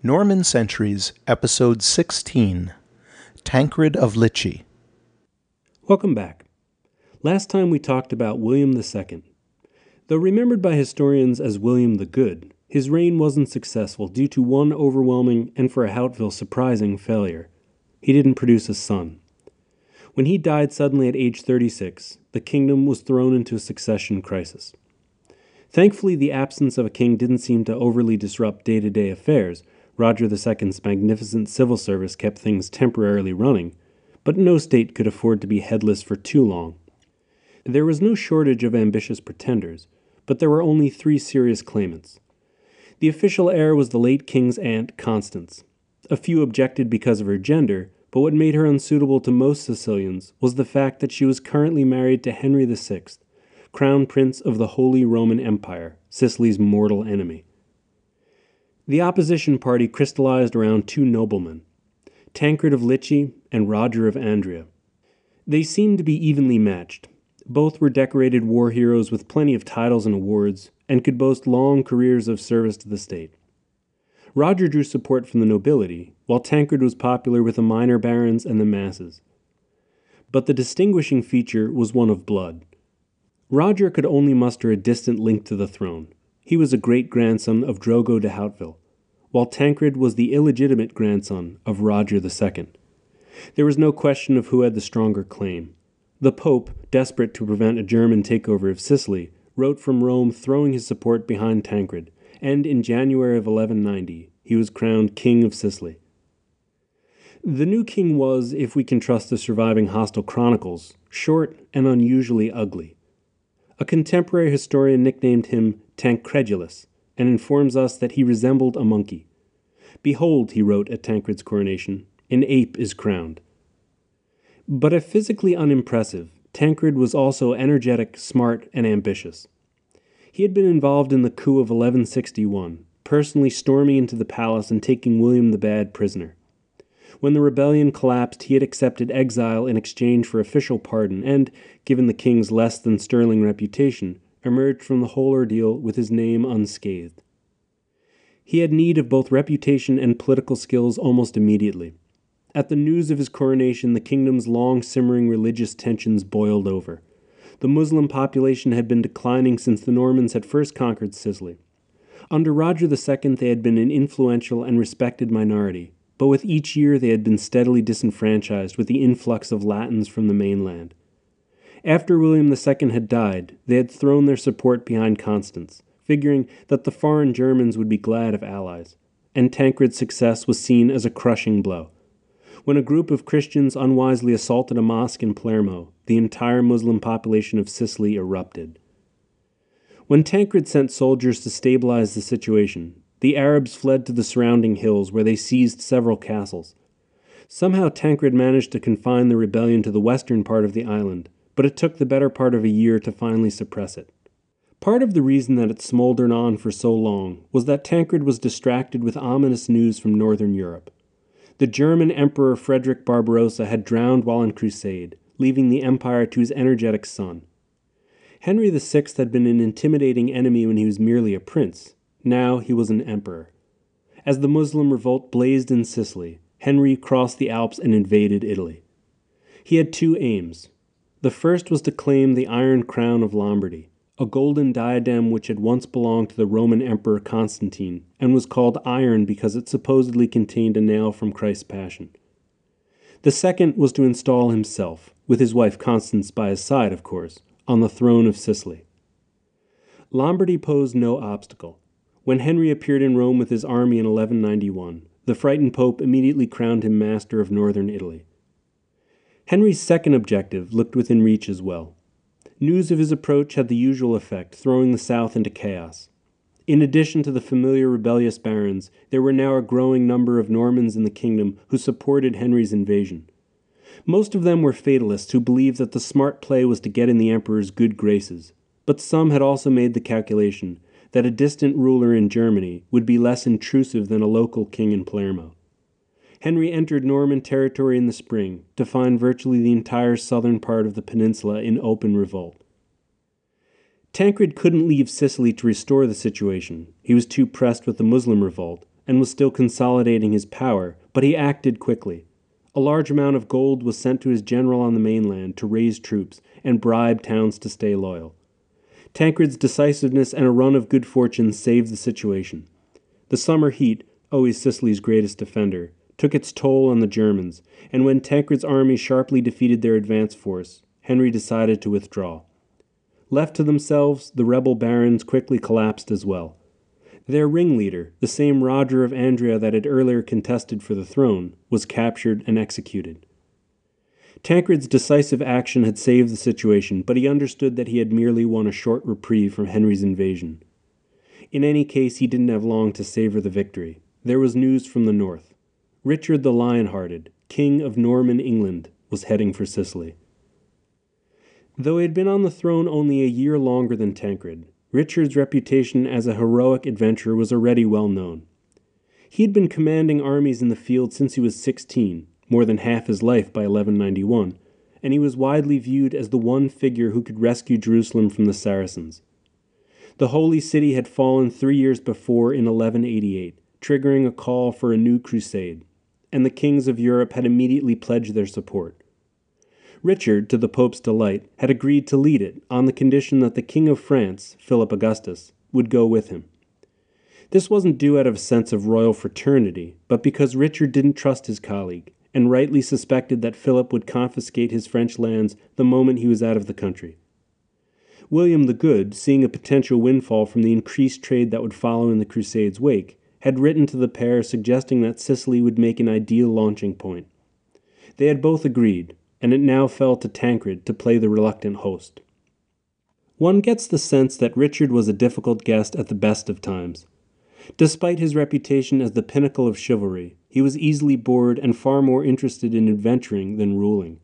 Norman Centuries, Episode 16, Tancred of Lecce. Welcome back. Last time we talked about William II. Though remembered by historians as William the Good, his reign wasn't successful due to one overwhelming and for Hauteville surprising failure. He didn't produce a son. When he died suddenly at age 36, the kingdom was thrown into a succession crisis. Thankfully, the absence of a king didn't seem to overly disrupt day-to-day affairs. Roger II's magnificent civil service kept things temporarily running, but no state could afford to be headless for too long. There was no shortage of ambitious pretenders, but there were only three serious claimants. The official heir was the late king's aunt, Constance. A few objected because of her gender, but what made her unsuitable to most Sicilians was the fact that she was currently married to Henry VI, Crown Prince of the Holy Roman Empire, Sicily's mortal enemy. The opposition party crystallized around two noblemen, Tancred of Lecce and Roger of Andria. They seemed to be evenly matched. Both were decorated war heroes with plenty of titles and awards, and could boast long careers of service to the state. Roger drew support from the nobility, while Tancred was popular with the minor barons and the masses. But the distinguishing feature was one of blood. Roger could only muster a distant link to the throne. He was a great-grandson of Drogo de Hauteville, while Tancred was the illegitimate grandson of Roger II. There was no question of who had the stronger claim. The Pope, desperate to prevent a German takeover of Sicily, wrote from Rome throwing his support behind Tancred, and in January of 1190, he was crowned King of Sicily. The new king was, if we can trust the surviving hostile chronicles, short and unusually ugly. A contemporary historian nicknamed him Tancredulus, and informs us that he resembled a monkey. "Behold," he wrote at Tancred's coronation, "an ape is crowned." But if physically unimpressive, Tancred was also energetic, smart, and ambitious. He had been involved in the coup of 1161, personally storming into the palace and taking William the Bad prisoner. When the rebellion collapsed, he had accepted exile in exchange for official pardon and, given the king's less than sterling reputation, emerged from the whole ordeal with his name unscathed. He had need of both reputation and political skills almost immediately. At the news of his coronation, the kingdom's long-simmering religious tensions boiled over. The Muslim population had been declining since the Normans had first conquered Sicily. Under Roger II, they had been an influential and respected minority, but with each year they had been steadily disenfranchised with the influx of Latins from the mainland. After William II had died, they had thrown their support behind Constance, figuring that the foreign Germans would be glad of allies, and Tancred's success was seen as a crushing blow. When a group of Christians unwisely assaulted a mosque in Palermo, the entire Muslim population of Sicily erupted. When Tancred sent soldiers to stabilize the situation, the Arabs fled to the surrounding hills, where they seized several castles. Somehow Tancred managed to confine the rebellion to the western part of the island, but it took the better part of a year to finally suppress it. Part of the reason that it smoldered on for so long was that Tancred was distracted with ominous news from northern Europe. The German Emperor Frederick Barbarossa had drowned while in crusade, leaving the empire to his energetic son. Henry VI had been an intimidating enemy when he was merely a prince. Now he was an emperor. As the Muslim revolt blazed in Sicily, Henry crossed the Alps and invaded Italy. He had two aims. The first was to claim the Iron Crown of Lombardy, a golden diadem which had once belonged to the Roman Emperor Constantine and was called iron because it supposedly contained a nail from Christ's Passion. The second was to install himself, with his wife Constance by his side, of course, on the throne of Sicily. Lombardy posed no obstacle. When Henry appeared in Rome with his army in 1191, the frightened Pope immediately crowned him master of northern Italy. Henry's second objective looked within reach as well. News of his approach had the usual effect, throwing the south into chaos. In addition to the familiar rebellious barons, there were now a growing number of Normans in the kingdom who supported Henry's invasion. Most of them were fatalists who believed that the smart play was to get in the emperor's good graces, but some had also made the calculation that a distant ruler in Germany would be less intrusive than a local king in Palermo. Henry entered Norman territory in the spring to find virtually the entire southern part of the peninsula in open revolt. Tancred couldn't leave Sicily to restore the situation. He was too pressed with the Muslim revolt, and was still consolidating his power, but he acted quickly. A large amount of gold was sent to his general on the mainland to raise troops and bribe towns to stay loyal. Tancred's decisiveness and a run of good fortune saved the situation. The summer heat, always Sicily's greatest defender, took its toll on the Germans, and when Tancred's army sharply defeated their advance force, Henry decided to withdraw. Left to themselves, the rebel barons quickly collapsed as well. Their ringleader, the same Roger of Andria that had earlier contested for the throne, was captured and executed. Tancred's decisive action had saved the situation, but he understood that he had merely won a short reprieve from Henry's invasion. In any case, he didn't have long to savor the victory. There was news from the north. Richard the Lionhearted, King of Norman England, was heading for Sicily. Though he had been on the throne only a year longer than Tancred, Richard's reputation as a heroic adventurer was already well known. He had been commanding armies in the field since he was 16, more than half his life by 1191, and he was widely viewed as the one figure who could rescue Jerusalem from the Saracens. The Holy City had fallen 3 years before in 1188, triggering a call for a new crusade, and the kings of Europe had immediately pledged their support. Richard, to the Pope's delight, had agreed to lead it on the condition that the King of France, Philip Augustus, would go with him. This wasn't due out of a sense of royal fraternity, but because Richard didn't trust his colleague, and rightly suspected that Philip would confiscate his French lands the moment he was out of the country. William the Good, seeing a potential windfall from the increased trade that would follow in the Crusades' wake, had written to the pair suggesting that Sicily would make an ideal launching point. They had both agreed, and it now fell to Tancred to play the reluctant host. One gets the sense that Richard was a difficult guest at the best of times. Despite his reputation as the pinnacle of chivalry, he was easily bored and far more interested in adventuring than ruling.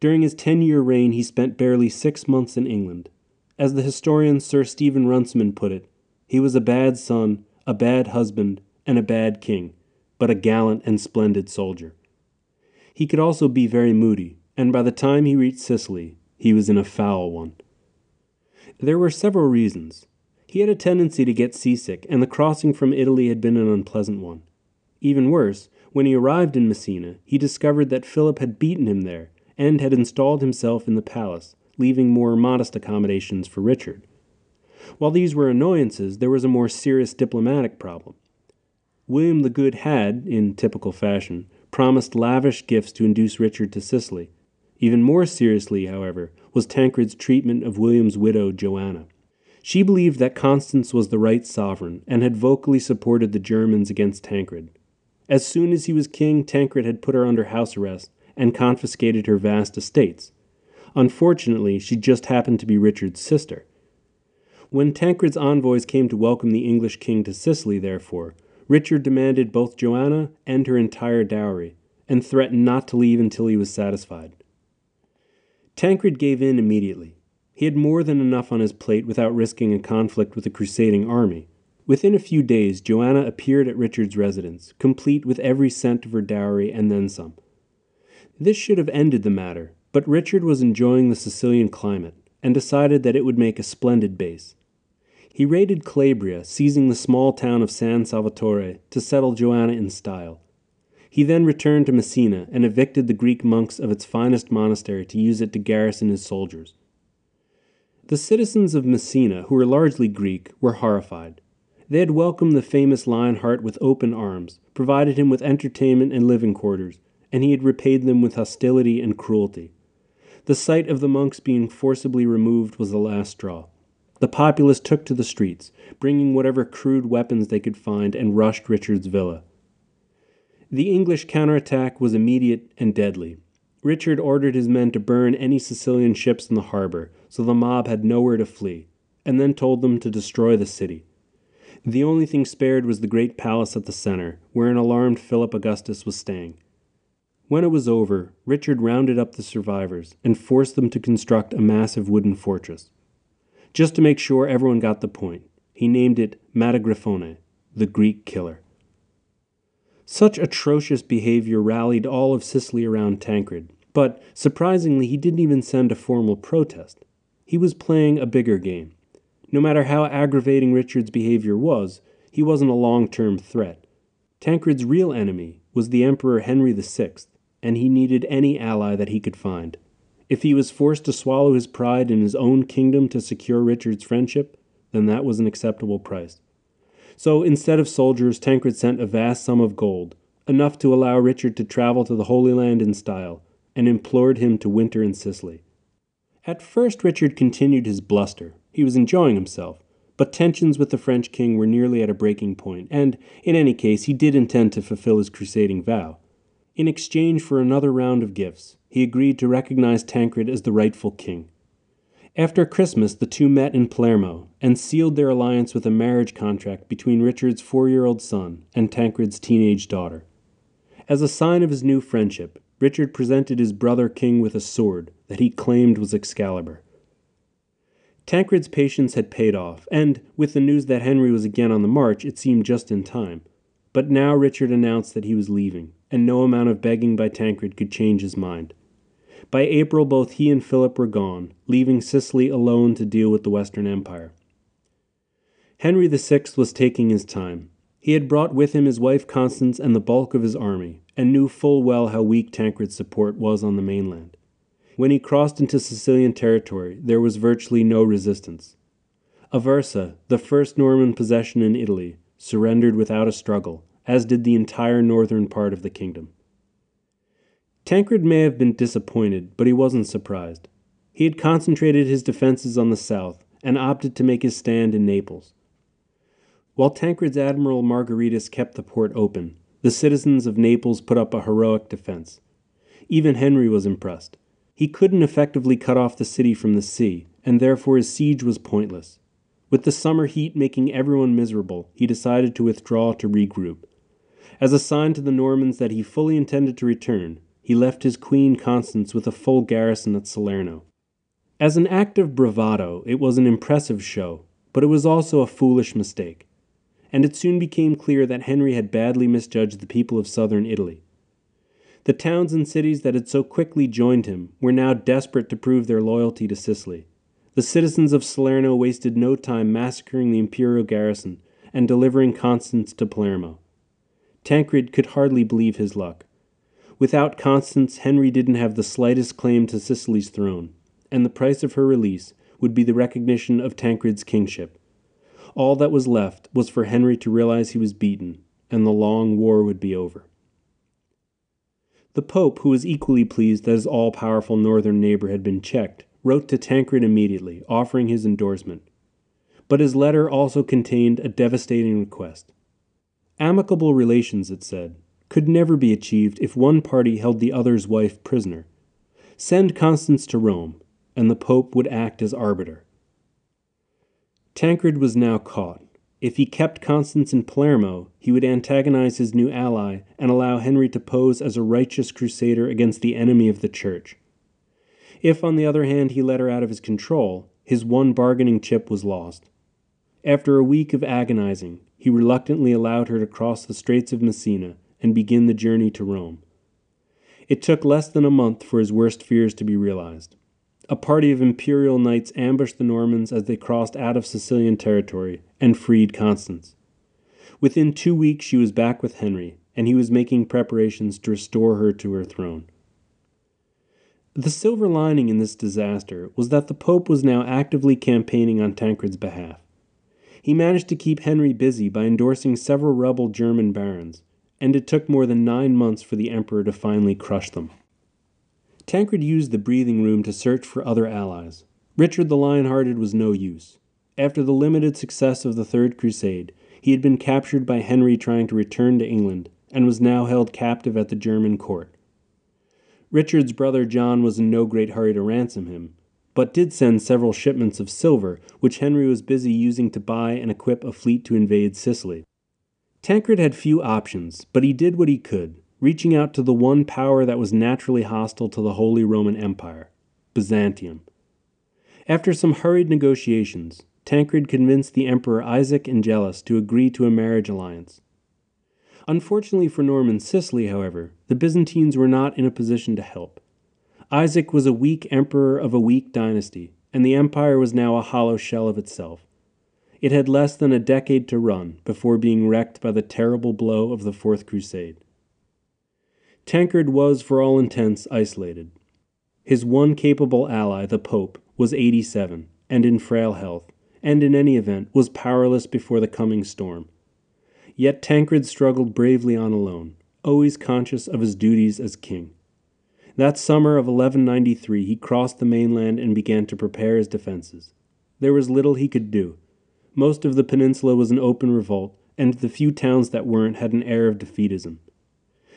During his 10-year reign, he spent barely 6 months in England. As the historian Sir Stephen Runciman put it, he was a bad son, a bad husband, and a bad king, but a gallant and splendid soldier. He could also be very moody, and by the time he reached Sicily, he was in a foul one. There were several reasons. He had a tendency to get seasick, and the crossing from Italy had been an unpleasant one. Even worse, when he arrived in Messina, he discovered that Philip had beaten him there, and had installed himself in the palace, leaving more modest accommodations for Richard. While these were annoyances, there was a more serious diplomatic problem. William the Good had, in typical fashion, promised lavish gifts to induce Richard to Sicily. Even more seriously, however, was Tancred's treatment of William's widow, Joanna. She believed that Constance was the right sovereign and had vocally supported the Germans against Tancred. As soon as he was king, Tancred had put her under house arrest and confiscated her vast estates. Unfortunately, she just happened to be Richard's sister. When Tancred's envoys came to welcome the English king to Sicily, therefore, Richard demanded both Joanna and her entire dowry, and threatened not to leave until he was satisfied. Tancred gave in immediately. He had more than enough on his plate without risking a conflict with a crusading army. Within a few days, Joanna appeared at Richard's residence, complete with every cent of her dowry and then some. This should have ended the matter, but Richard was enjoying the Sicilian climate, and decided that it would make a splendid base. He raided Calabria, seizing the small town of San Salvatore, to settle Joanna in style. He then returned to Messina and evicted the Greek monks of its finest monastery to use it to garrison his soldiers. The citizens of Messina, who were largely Greek, were horrified. They had welcomed the famous Lionheart with open arms, provided him with entertainment and living quarters, and he had repaid them with hostility and cruelty. The sight of the monks being forcibly removed was the last straw. The populace took to the streets, bringing whatever crude weapons they could find, and rushed Richard's villa. The English counterattack was immediate and deadly. Richard ordered his men to burn any Sicilian ships in the harbor, so the mob had nowhere to flee, and then told them to destroy the city. The only thing spared was the great palace at the center, where an alarmed Philip Augustus was staying. When it was over, Richard rounded up the survivors and forced them to construct a massive wooden fortress. Just to make sure everyone got the point, he named it Matagrifone, the Greek killer. Such atrocious behavior rallied all of Sicily around Tancred, but, surprisingly, he didn't even send a formal protest. He was playing a bigger game. No matter how aggravating Richard's behavior was, he wasn't a long-term threat. Tancred's real enemy was the Emperor Henry VI, and he needed any ally that he could find. If he was forced to swallow his pride in his own kingdom to secure Richard's friendship, then that was an acceptable price. So instead of soldiers, Tancred sent a vast sum of gold, enough to allow Richard to travel to the Holy Land in style, and implored him to winter in Sicily. At first Richard continued his bluster. He was enjoying himself, but tensions with the French king were nearly at a breaking point, and, in any case, he did intend to fulfill his crusading vow. In exchange for another round of gifts, he agreed to recognize Tancred as the rightful king. After Christmas, the two met in Palermo, and sealed their alliance with a marriage contract between Richard's four-year-old son and Tancred's teenage daughter. As a sign of his new friendship, Richard presented his brother king with a sword that he claimed was Excalibur. Tancred's patience had paid off, and, with the news that Henry was again on the march, it seemed just in time. But now Richard announced that he was leaving, and no amount of begging by Tancred could change his mind. By April, both he and Philip were gone, leaving Sicily alone to deal with the Western Empire. Henry VI was taking his time. He had brought with him his wife Constance and the bulk of his army, and knew full well how weak Tancred's support was on the mainland. When he crossed into Sicilian territory, there was virtually no resistance. Aversa, the first Norman possession in Italy, surrendered without a struggle, as did the entire northern part of the kingdom. Tancred may have been disappointed, but he wasn't surprised. He had concentrated his defenses on the south, and opted to make his stand in Naples. While Tancred's admiral Margaritas kept the port open, the citizens of Naples put up a heroic defense. Even Henry was impressed. He couldn't effectively cut off the city from the sea, and therefore his siege was pointless. With the summer heat making everyone miserable, he decided to withdraw to regroup. As a sign to the Normans that he fully intended to return, he left his queen Constance with a full garrison at Salerno. As an act of bravado, it was an impressive show, but it was also a foolish mistake. And it soon became clear that Henry had badly misjudged the people of southern Italy. The towns and cities that had so quickly joined him were now desperate to prove their loyalty to Sicily. The citizens of Salerno wasted no time massacring the imperial garrison and delivering Constance to Palermo. Tancred could hardly believe his luck. Without Constance, Henry didn't have the slightest claim to Sicily's throne, and the price of her release would be the recognition of Tancred's kingship. All that was left was for Henry to realize he was beaten, and the long war would be over. The Pope, who was equally pleased that his all-powerful northern neighbor had been checked, wrote to Tancred immediately, offering his endorsement. But his letter also contained a devastating request. Amicable relations, it said, could never be achieved if one party held the other's wife prisoner. Send Constance to Rome, and the Pope would act as arbiter. Tancred was now caught. If he kept Constance in Palermo, he would antagonize his new ally and allow Henry to pose as a righteous crusader against the enemy of the Church. If, on the other hand, he let her out of his control, his one bargaining chip was lost. After a week of agonizing, he reluctantly allowed her to cross the Straits of Messina and begin the journey to Rome. It took less than a month for his worst fears to be realized. A party of imperial knights ambushed the Normans as they crossed out of Sicilian territory and freed Constance. Within 2 weeks she was back with Henry, and he was making preparations to restore her to her throne. The silver lining in this disaster was that the Pope was now actively campaigning on Tancred's behalf. He managed to keep Henry busy by endorsing several rebel German barons, and it took more than 9 months for the Emperor to finally crush them. Tancred used the breathing room to search for other allies. Richard the Lionhearted was no use. After the limited success of the Third Crusade, he had been captured by Henry trying to return to England, and was now held captive at the German court. Richard's brother John was in no great hurry to ransom him, but did send several shipments of silver, which Henry was busy using to buy and equip a fleet to invade Sicily. Tancred had few options, but he did what he could, reaching out to the one power that was naturally hostile to the Holy Roman Empire, Byzantium. After some hurried negotiations, Tancred convinced the Emperor Isaac Angelus to agree to a marriage alliance. Unfortunately for Norman Sicily, however, the Byzantines were not in a position to help. Isaac was a weak emperor of a weak dynasty, and the empire was now a hollow shell of itself. It had less than a decade to run before being wrecked by the terrible blow of the Fourth Crusade. Tancred was, for all intents, isolated. His one capable ally, the Pope, was 87, and in frail health, and in any event was powerless before the coming storm. Yet Tancred struggled bravely on alone, always conscious of his duties as king. That summer of 1193 he crossed the mainland and began to prepare his defenses. There was little he could do. Most of the peninsula was an open revolt, and the few towns that weren't had an air of defeatism.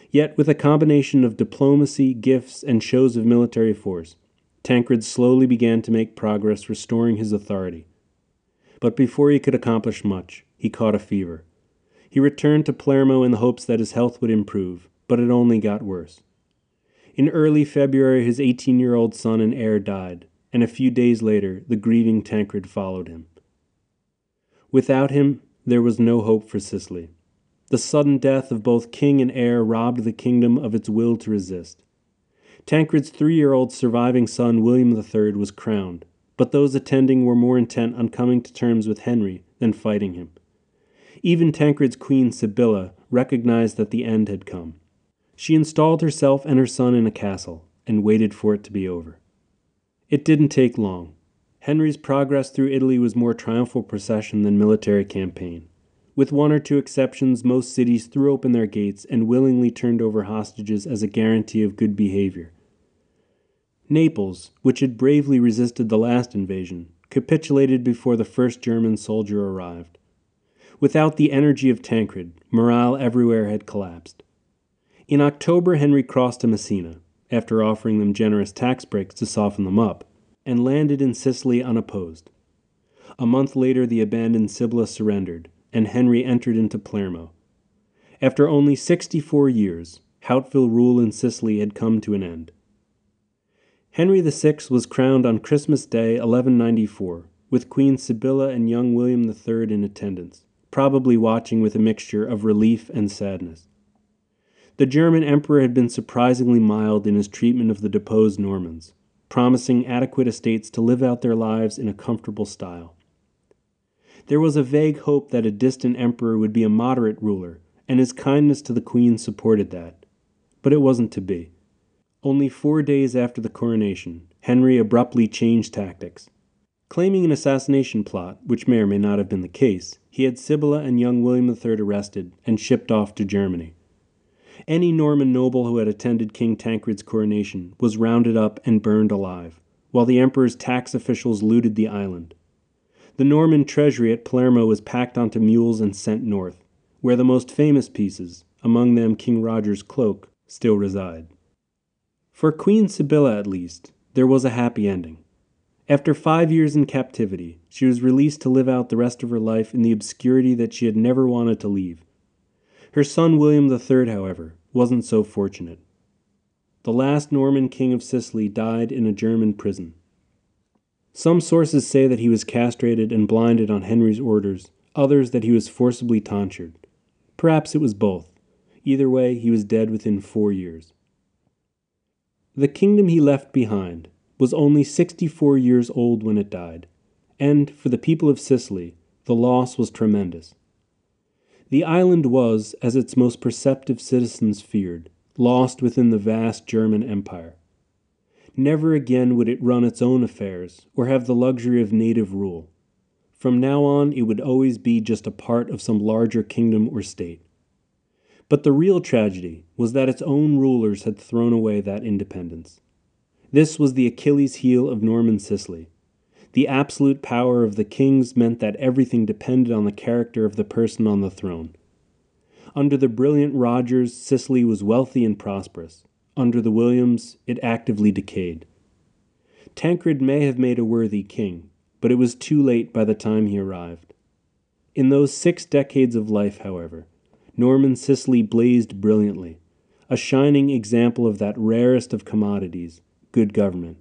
Yet, with a combination of diplomacy, gifts, and shows of military force, Tancred slowly began to make progress restoring his authority. But before he could accomplish much, he caught a fever. He returned to Palermo in the hopes that his health would improve, but it only got worse. In early February, his 18-year-old son and heir died, and a few days later, the grieving Tancred followed him. Without him, there was no hope for Sicily. The sudden death of both king and heir robbed the kingdom of its will to resist. Tancred's 3-year-old surviving son, William III, was crowned, but those attending were more intent on coming to terms with Henry than fighting him. Even Tancred's queen, Sibylla, recognized that the end had come. She installed herself and her son in a castle, and waited for it to be over. It didn't take long. Henry's progress through Italy was more triumphal procession than military campaign. With one or two exceptions, most cities threw open their gates and willingly turned over hostages as a guarantee of good behavior. Naples, which had bravely resisted the last invasion, capitulated before the first German soldier arrived. Without the energy of Tancred, morale everywhere had collapsed. In October, Henry crossed to Messina, after offering them generous tax breaks to soften them up, and landed in Sicily unopposed. A month later, the abandoned Sibylla surrendered, and Henry entered into Palermo. After only 64 years, Hauteville rule in Sicily had come to an end. Henry VI was crowned on Christmas Day, 1194, with Queen Sibylla and young William III in attendance, probably watching with a mixture of relief and sadness. The German emperor had been surprisingly mild in his treatment of the deposed Normans, promising adequate estates to live out their lives in a comfortable style. There was a vague hope that a distant emperor would be a moderate ruler, and his kindness to the queen supported that. But it wasn't to be. Only 4 days after the coronation, Henry abruptly changed tactics. Claiming an assassination plot, which may or may not have been the case, he had Sibylla and young William III arrested and shipped off to Germany. Any Norman noble who had attended King Tancred's coronation was rounded up and burned alive, while the emperor's tax officials looted the island. The Norman treasury at Palermo was packed onto mules and sent north, where the most famous pieces, among them King Roger's cloak, still reside. For Queen Sibylla, at least, there was a happy ending. After 5 years in captivity, she was released to live out the rest of her life in the obscurity that she had never wanted to leave. Her son William III, however, wasn't so fortunate. The last Norman king of Sicily died in a German prison. Some sources say that he was castrated and blinded on Henry's orders, others that he was forcibly tonsured. Perhaps it was both. Either way, he was dead within 4 years. The kingdom he left behind was only 64 years old when it died, and, for the people of Sicily, the loss was tremendous. The island was, as its most perceptive citizens feared, lost within the vast German Empire. Never again would it run its own affairs or have the luxury of native rule. From now on, it would always be just a part of some larger kingdom or state. But the real tragedy was that its own rulers had thrown away that independence. This was the Achilles' heel of Norman Sicily. The absolute power of the kings meant that everything depended on the character of the person on the throne. Under the brilliant Rogers, Sicily was wealthy and prosperous. Under the Williams, it actively decayed. Tancred may have made a worthy king, but it was too late by the time he arrived. In those 6 decades of life, however, Norman Sicily blazed brilliantly, a shining example of that rarest of commodities, good government.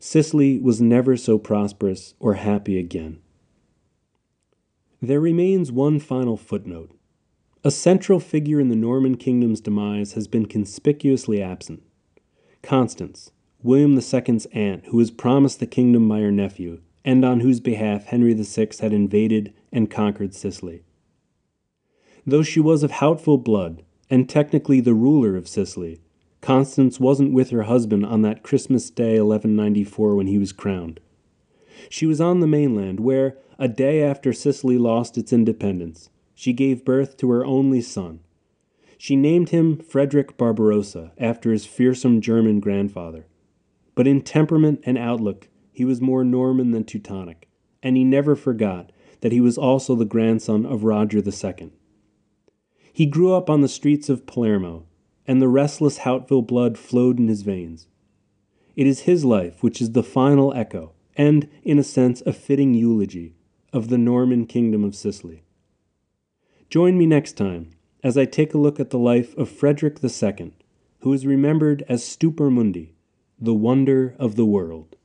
Sicily was never so prosperous or happy again. There remains one final footnote. A central figure in the Norman kingdom's demise has been conspicuously absent. Constance, William II's aunt, who was promised the kingdom by her nephew, and on whose behalf Henry VI had invaded and conquered Sicily. Though she was of Hauteville blood, and technically the ruler of Sicily, Constance wasn't with her husband on that Christmas Day 1194 when he was crowned. She was on the mainland where, a day after Sicily lost its independence, she gave birth to her only son. She named him Frederick Barbarossa, after his fearsome German grandfather. But in temperament and outlook, he was more Norman than Teutonic, and he never forgot that he was also the grandson of Roger II. He grew up on the streets of Palermo, and the restless Hauteville blood flowed in his veins. It is his life which is the final echo, and, in a sense, a fitting eulogy, of the Norman Kingdom of Sicily. Join me next time as I take a look at the life of Frederick II, who is remembered as Stupor Mundi, the wonder of the world.